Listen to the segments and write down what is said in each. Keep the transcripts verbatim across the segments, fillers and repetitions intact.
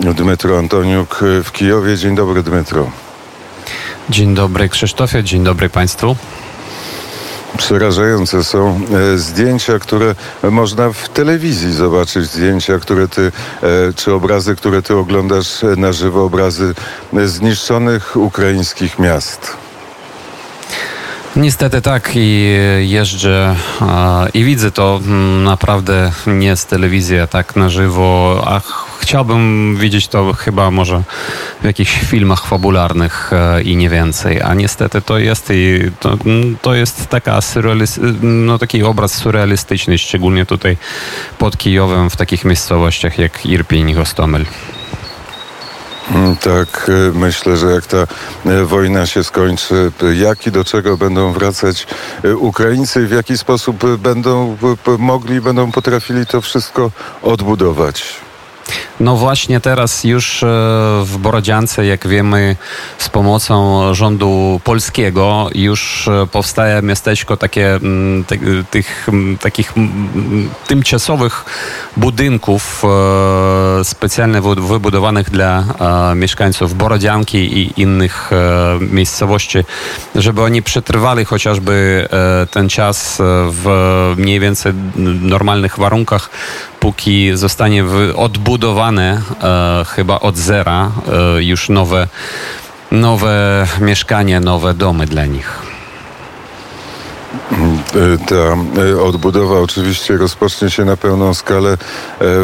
Dmytro Antoniuk w Kijowie. Dzień dobry, Dmytro. Dzień dobry, Krzysztofie. Dzień dobry Państwu. Przerażające są zdjęcia, które można w telewizji zobaczyć, zdjęcia, które ty, czy obrazy, które ty oglądasz na żywo, obrazy zniszczonych ukraińskich miast. Niestety tak, i jeżdżę i widzę to naprawdę nie z telewizji, a tak na żywo, a chciałbym widzieć to chyba może w jakichś filmach fabularnych i nie więcej, a niestety to jest i to, to jest taka surrealis- no taki obraz surrealistyczny, szczególnie tutaj pod Kijowem w takich miejscowościach jak Irpin i Hostomel. Tak, myślę, że jak ta wojna się skończy, jak i do czego będą wracać Ukraińcy, w jaki sposób będą mogli, będą potrafili to wszystko odbudować. No właśnie teraz już w Borodziance, jak wiemy, z pomocą rządu polskiego już powstaje miasteczko takie, te, tych takich tymczasowych budynków specjalnie wybudowanych dla mieszkańców Borodzianki i innych miejscowości, żeby oni przetrwali chociażby ten czas w mniej więcej normalnych warunkach, póki zostanie odbudowane E, chyba od zera e, już nowe, nowe mieszkanie, nowe domy dla nich. Ta odbudowa oczywiście rozpocznie się na pełną skalę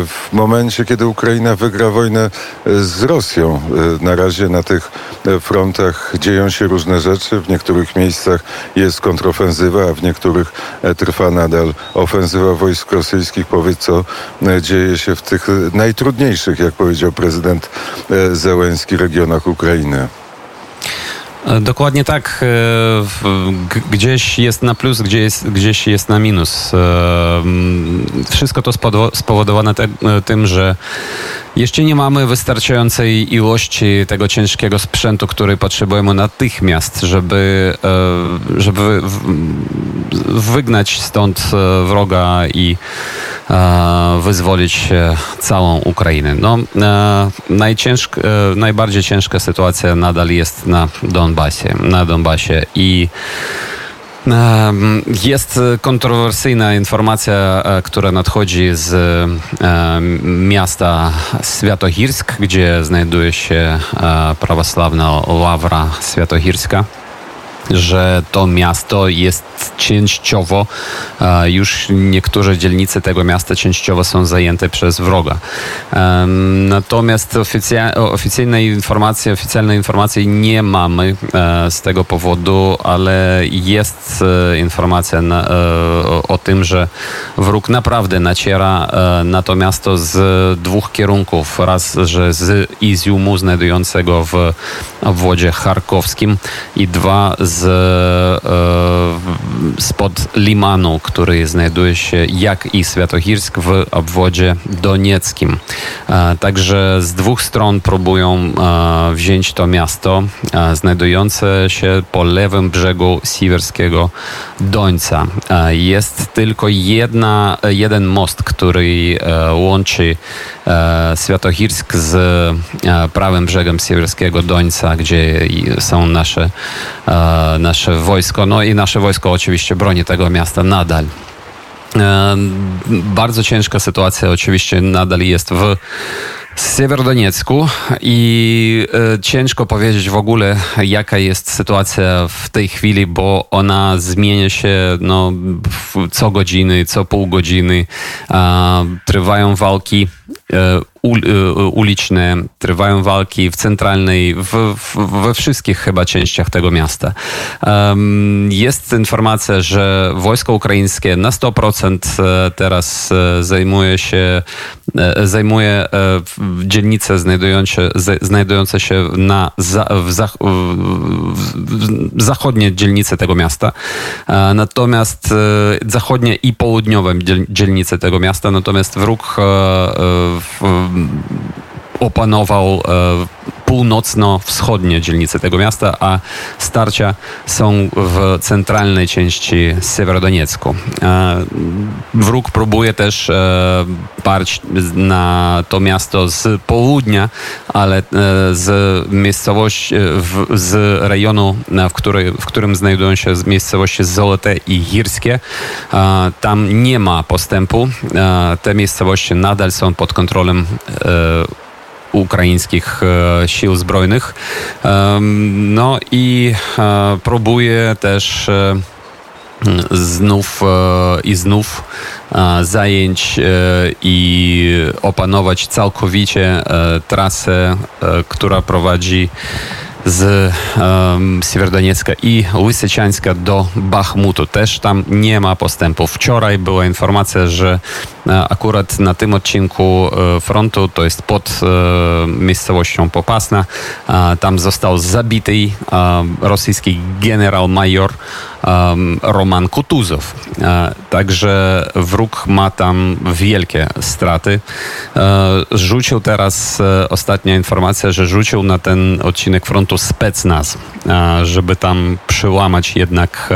w momencie, kiedy Ukraina wygra wojnę z Rosją. Na razie na tych frontach dzieją się różne rzeczy. W niektórych miejscach jest kontrofensywa, a w niektórych trwa nadal ofensywa wojsk rosyjskich. Powiedz, co dzieje się w tych najtrudniejszych, jak powiedział prezydent Zełenski, regionach Ukrainy. Dokładnie tak. Gdzieś jest na plus, gdzieś, gdzieś jest na minus. Wszystko to spowodowane te, tym, że jeszcze nie mamy wystarczającej ilości tego ciężkiego sprzętu, który potrzebujemy natychmiast, żeby, żeby wygnać stąd wroga i wyzwolić całą Ukrainę. No, najciężka, najbardziej ciężka sytuacja nadal jest na Donbasie, na Donbasie i jest kontrowersyjna informacja, która nadchodzi z miasta Światohirsk, gdzie znajduje się prawosławna Ławra Światohirska, że to miasto jest częściowo, już niektóre dzielnice tego miasta częściowo są zajęte przez wroga. Natomiast oficjalnej informacji, oficjalnej informacji nie mamy z tego powodu, ale jest informacja na, o, o tym, że wróg naprawdę naciera na to miasto z dwóch kierunków. Raz, że z Iziumu znajdującego w obwodzie charkowskim i dwa, z e, spod Limanu, który znajduje się jak i Światohirsk w obwodzie donieckim. E, także z dwóch stron próbują e, wziąć to miasto e, znajdujące się po lewym brzegu Siwerskiego Dońca. E, jest tylko jedna, jeden most, który e, łączy e, Światohirsk z e, prawym brzegiem Siwerskiego Dońca, gdzie są nasze e, nasze wojsko, no i nasze wojsko oczywiście broni tego miasta nadal. Bardzo ciężka sytuacja oczywiście nadal jest w Siewierodoniecku i ciężko powiedzieć w ogóle, jaka jest sytuacja w tej chwili, bo ona zmienia się no, co godziny, co pół godziny. Trwają walki uliczne, trwają walki w centralnej, w, w, we wszystkich chyba częściach tego miasta. Jest informacja, że wojsko ukraińskie na sto procent teraz zajmuje się, zajmuje dzielnice znajdujące, znajdujące się na za, w, zach, w zachodnie dzielnice tego miasta. Natomiast zachodnie i południowe dzielnice tego miasta, natomiast wróg opanował północno-wschodnie dzielnice tego miasta, a starcia są w centralnej części Siewierodoniecku. Wróg próbuje też parć na to miasto z południa, ale z miejscowości, z rejonu, w, który, w którym znajdują się miejscowości Zolote i Girskie. Tam nie ma postępu. Te miejscowości nadal są pod kontrolą ukraińskich sił zbrojnych. No i próbuje też znów i znów zajęć i opanować całkowicie trasę, która prowadzi z um, Siewierodoniecka i Lysychańska do Bachmutu. Też tam nie ma postępu. Wczoraj była informacja, że e, akurat na tym odcinku e, frontu, to jest pod e, miejscowością Popasna, e, tam został zabity e, rosyjski generał-major e, Roman Kutuzov. E, także wróg ma tam wielkie straty. E, rzucił teraz e, ostatnia informacja, że rzucił na ten odcinek frontu specnaz, żeby tam przełamać jednak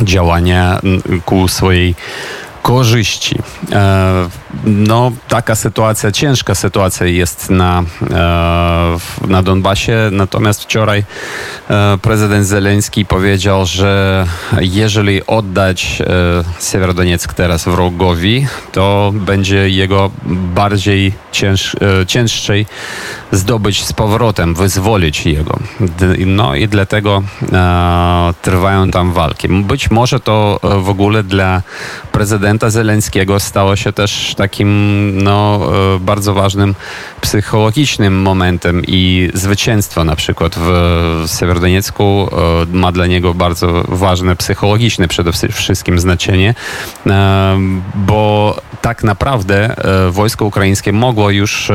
działania ku swojej korzyści. No, taka sytuacja, ciężka sytuacja jest na, na Donbasie, natomiast wczoraj prezydent Zełenski powiedział, że jeżeli oddać Siewierodonieck teraz wrogowi, to będzie jego bardziej cięż, cięższej zdobyć z powrotem, wyzwolić jego. No i dlatego trwają tam walki. Być może to w ogóle dla prezydenta Zełenskiego stało się też takim no, bardzo ważnym psychologicznym momentem i zwycięstwo na przykład w, w Siewierodoniecku ma dla niego bardzo ważne psychologiczne przede wszystkim znaczenie, bo tak naprawdę wojsko ukraińskie mogło już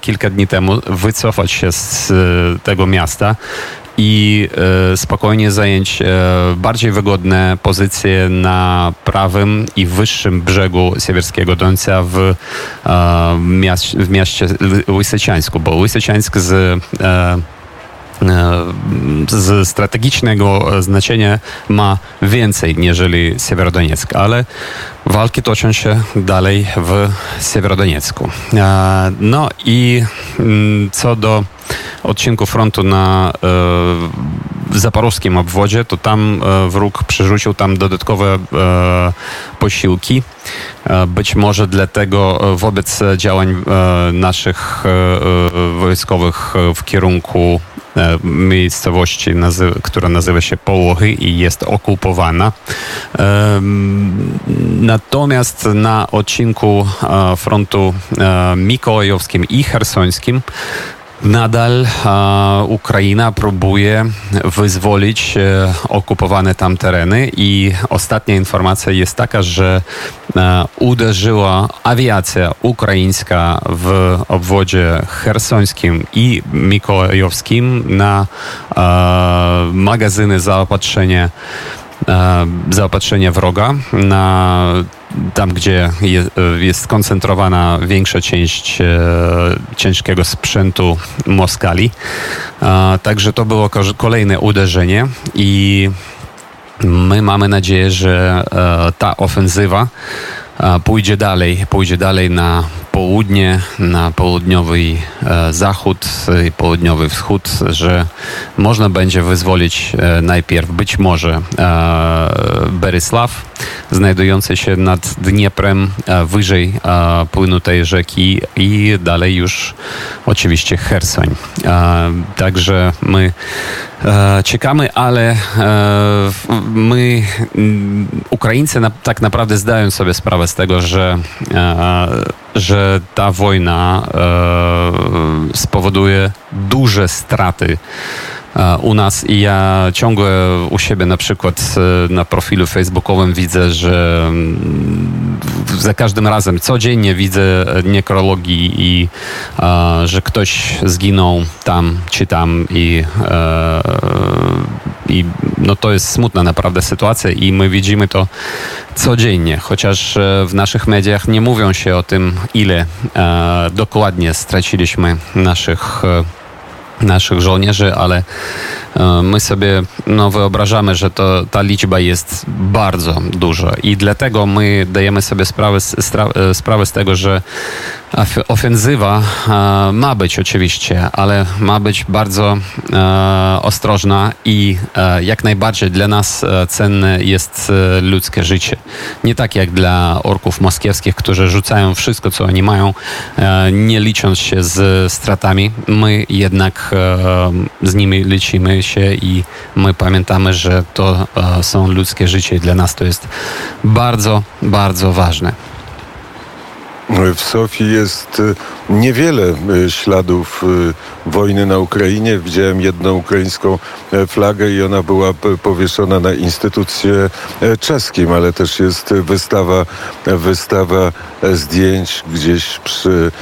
kilka dni temu wycofać się z tego miasta i e, spokojnie zająć e, bardziej wygodne pozycje na prawym i wyższym brzegu Siewierskiego Dońca w, e, miast, w mieście Lysychańsku, bo Lysychańsk z e, z strategicznego znaczenia ma więcej niż Siewierodoniecka, ale walki toczą się dalej w Siewierodoniecku. No i co do odcinku frontu na zaporowskim obwodzie, to tam wróg przerzucił tam dodatkowe posiłki. Być może dlatego wobec działań naszych wojskowych w kierunku miejscowości, która nazywa się Połohy i jest okupowana. Natomiast na odcinku frontu mikołajowskim i chersońskim nadal e, Ukraina próbuje wyzwolić e, okupowane tam tereny i ostatnia informacja jest taka, że e, uderzyła awiacja ukraińska w obwodzie chersońskim i mikołajowskim na e, magazyny zaopatrzenia e, zaopatrzenia wroga, na tam, gdzie jest skoncentrowana większa część ciężkiego sprzętu Moskali. Także to było kolejne uderzenie i my mamy nadzieję, że ta ofensywa pójdzie dalej, pójdzie dalej na południe, na południowy zachód i południowy wschód, że można będzie wyzwolić najpierw być może Berisław, znajdujący się nad Dnieprem, wyżej płynu tej rzeki i dalej już oczywiście Chersoń. Także my czekamy, ale my Ukraińcy tak naprawdę zdają sobie sprawę z tego, że, że ta wojna spowoduje duże straty u nas i ja ciągle u siebie na przykład na profilu facebookowym widzę, że za każdym razem codziennie widzę nekrologii i że ktoś zginął tam czy tam i, i no to jest smutna naprawdę sytuacja i my widzimy to codziennie, chociaż w naszych mediach nie mówią się o tym, ile dokładnie straciliśmy naszych naszych żołnierzy, ale my sobie no, wyobrażamy, że to, ta liczba jest bardzo duża i dlatego my dajemy sobie sprawę, sprawę z tego, że ofensywa ma być oczywiście, ale ma być bardzo ostrożna i jak najbardziej dla nas cenne jest ludzkie życie. Nie tak jak dla orków moskiewskich, którzy rzucają wszystko, co oni mają, nie licząc się z stratami. My jednak z nimi liczymy się i my pamiętamy, że to są ludzkie życie i dla nas to jest bardzo, bardzo ważne. W Sofii jest niewiele śladów wojny na Ukrainie. Widziałem jedną ukraińską flagę i ona była powieszona na instytucie czeskim, ale też jest wystawa, wystawa zdjęć gdzieś przy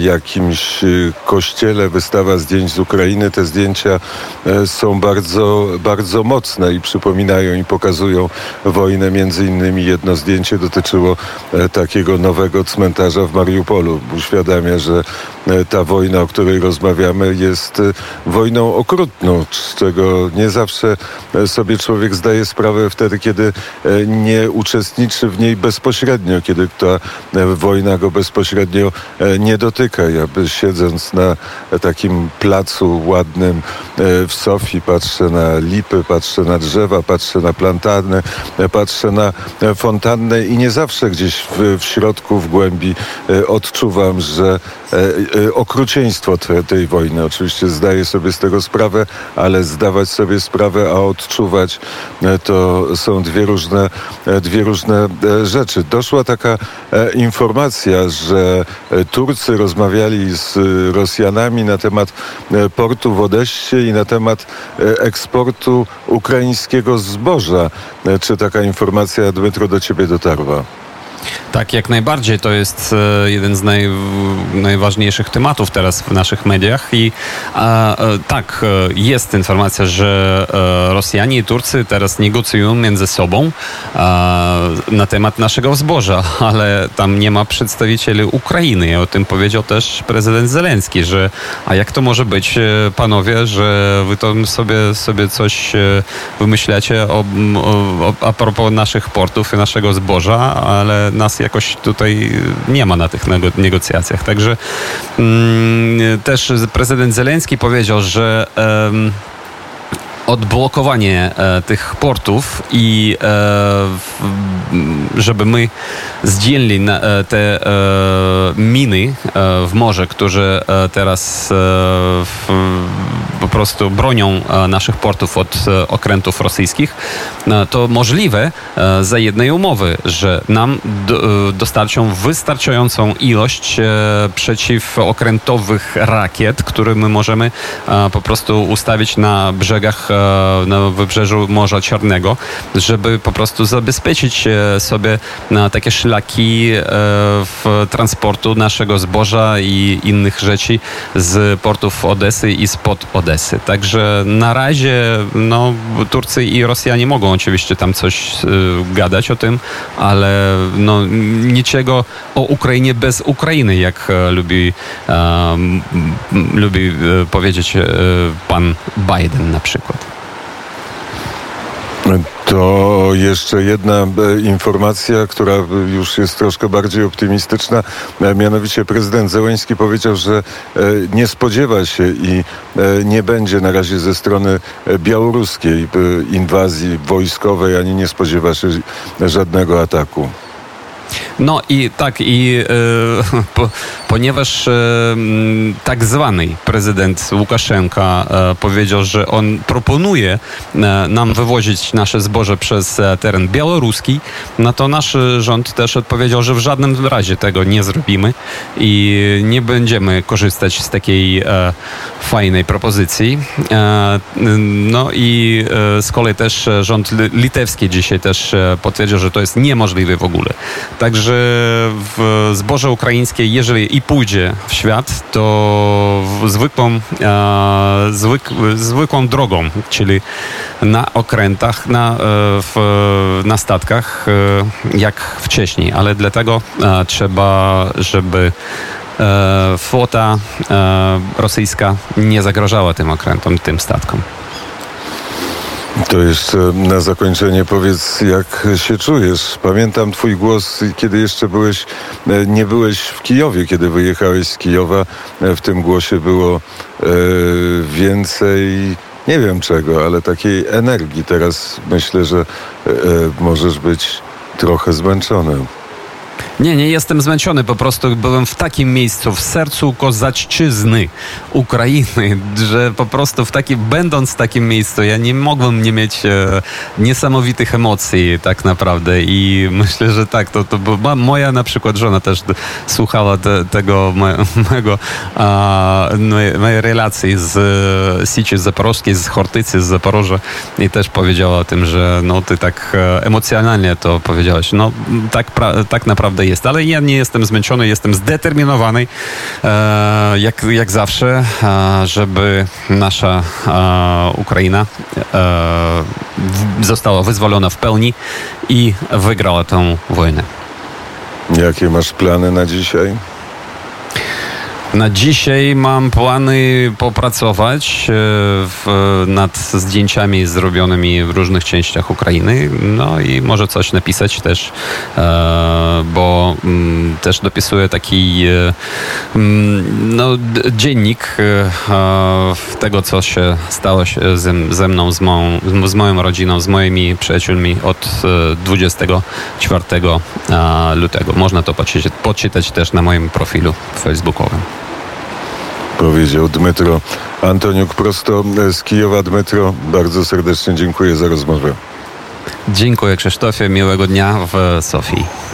jakimś kościele, wystawa zdjęć z Ukrainy. Te zdjęcia są bardzo, bardzo mocne i przypominają i pokazują wojnę. Między innymi jedno zdjęcie dotyczyło takiego nowego cmentarza w Mariupolu. Uświadamia, że ta wojna, o której rozmawiamy, jest wojną okrutną, z czego nie zawsze sobie człowiek zdaje sprawę wtedy, kiedy nie uczestniczy w niej bezpośrednio, kiedy ta wojna go bezpośrednio nie dotyka. Ja siedząc na takim placu ładnym w Sofii, patrzę na lipy, patrzę na drzewa, patrzę na plantany, patrzę na fontannę i nie zawsze gdzieś w, w środku, w głębi odczuwam, że okrucieństwo te, tej wojny. Oczywiście zdaję sobie z tego sprawę, ale zdawać sobie sprawę, a odczuwać to są dwie różne, dwie różne rzeczy. Doszła taka informacja, że Turcy rozmawiali z Rosjanami na temat portu w Odessie i na temat eksportu ukraińskiego zboża. Czy taka informacja, Dmytro, do ciebie dotarła? Tak, jak najbardziej. To jest e, jeden z naj, najważniejszych tematów teraz w naszych mediach i a, a, tak, jest informacja, że a, Rosjanie i Turcy teraz negocjują między sobą a, na temat naszego zboża, ale tam nie ma przedstawicieli Ukrainy. O tym powiedział też prezydent Zełenski, że a jak to może być, panowie, że wy to sobie, sobie coś wymyślacie o, o, a propos naszych portów i naszego zboża, ale nas jakoś tutaj nie ma na tych negocjacjach. Także mm, też prezydent Zełenski powiedział, że um, odblokowanie e, tych portów i e, w, żeby my zdjęli na, te e, miny e, w morze, które e, teraz e, w, po prostu bronią e, naszych portów od e, okrętów rosyjskich, e, to możliwe e, za jednej umowy, że nam d, e, dostarczą wystarczającą ilość e, przeciwokrętowych rakiet, które my możemy e, po prostu ustawić na brzegach, e, na wybrzeżu Morza Czarnego, żeby po prostu zabezpieczyć e, sobie na takie szlaki e, w transportu naszego zboża i innych rzeczy z portów Odesy i spod Odesy. Także na razie no, Turcy i Rosjanie mogą oczywiście tam coś y, gadać o tym, ale no, niczego o Ukrainie bez Ukrainy, jak e, lubi, e, lubi e, powiedzieć e, pan Biden na przykład. To jeszcze jedna informacja, która już jest troszkę bardziej optymistyczna. Mianowicie prezydent Zełenski powiedział, że nie spodziewa się i nie będzie na razie ze strony białoruskiej inwazji wojskowej, ani nie spodziewa się żadnego ataku. No i tak, i e, po, ponieważ e, tak zwany prezydent Łukaszenka e, powiedział, że on proponuje e, nam wywozić nasze zboże przez e, teren białoruski, no to nasz rząd też odpowiedział, że w żadnym razie tego nie zrobimy i nie będziemy korzystać z takiej e, fajnej propozycji. E, no i e, z kolei też rząd litewski dzisiaj też potwierdził, że to jest niemożliwe w ogóle. Także w zboże ukraińskie, jeżeli i pójdzie w świat, to zwykłą, e, zwyk, zwykłą drogą, czyli na okrętach, na, e, w, na statkach, e, jak wcześniej. Ale dlatego e, trzeba, żeby flota rosyjska nie zagrażała tym okrętom, tym statkom. To jeszcze na zakończenie powiedz, jak się czujesz. Pamiętam twój głos, kiedy jeszcze byłeś, nie byłeś w Kijowie, kiedy wyjechałeś z Kijowa. W tym głosie było e, więcej, nie wiem czego, ale takiej energii. Teraz myślę, że e, możesz być trochę zmęczony. Nie, nie jestem zmęczony, po prostu byłem w takim miejscu, w sercu kozaczczyzny Ukrainy, że po prostu w taki, będąc w takim miejscu, ja nie mogłem nie mieć e, niesamowitych emocji tak naprawdę i myślę, że tak, to, to bo moja na przykład żona też słuchała te, tego mojego, a, mojej relacji z Siczy Zaporowskiej, z Hortycy, z Zaporoża i też powiedziała o tym, że no ty tak emocjonalnie to powiedziałeś, no tak, pra, tak naprawdę jest, ale ja nie jestem zmęczony, jestem zdeterminowany, e, jak, jak zawsze, e, żeby nasza e, Ukraina e, w, została wyzwolona w pełni i wygrała tę wojnę. Jakie masz plany na dzisiaj? Na dzisiaj mam plany popracować w, nad zdjęciami zrobionymi w różnych częściach Ukrainy. No i może coś napisać też, bo też dopisuję taki no, dziennik tego, co się stało się ze mną, z moją, z moją rodziną, z moimi przyjaciółmi od dwudziestego czwartego lutego. Można to poczytać, poczytać też na moim profilu facebookowym. Powiedział Dmytro Antoniuk prosto z Kijowa. Dmytro, bardzo serdecznie dziękuję za rozmowę. Dziękuję Krzysztofie, miłego dnia w Sofii.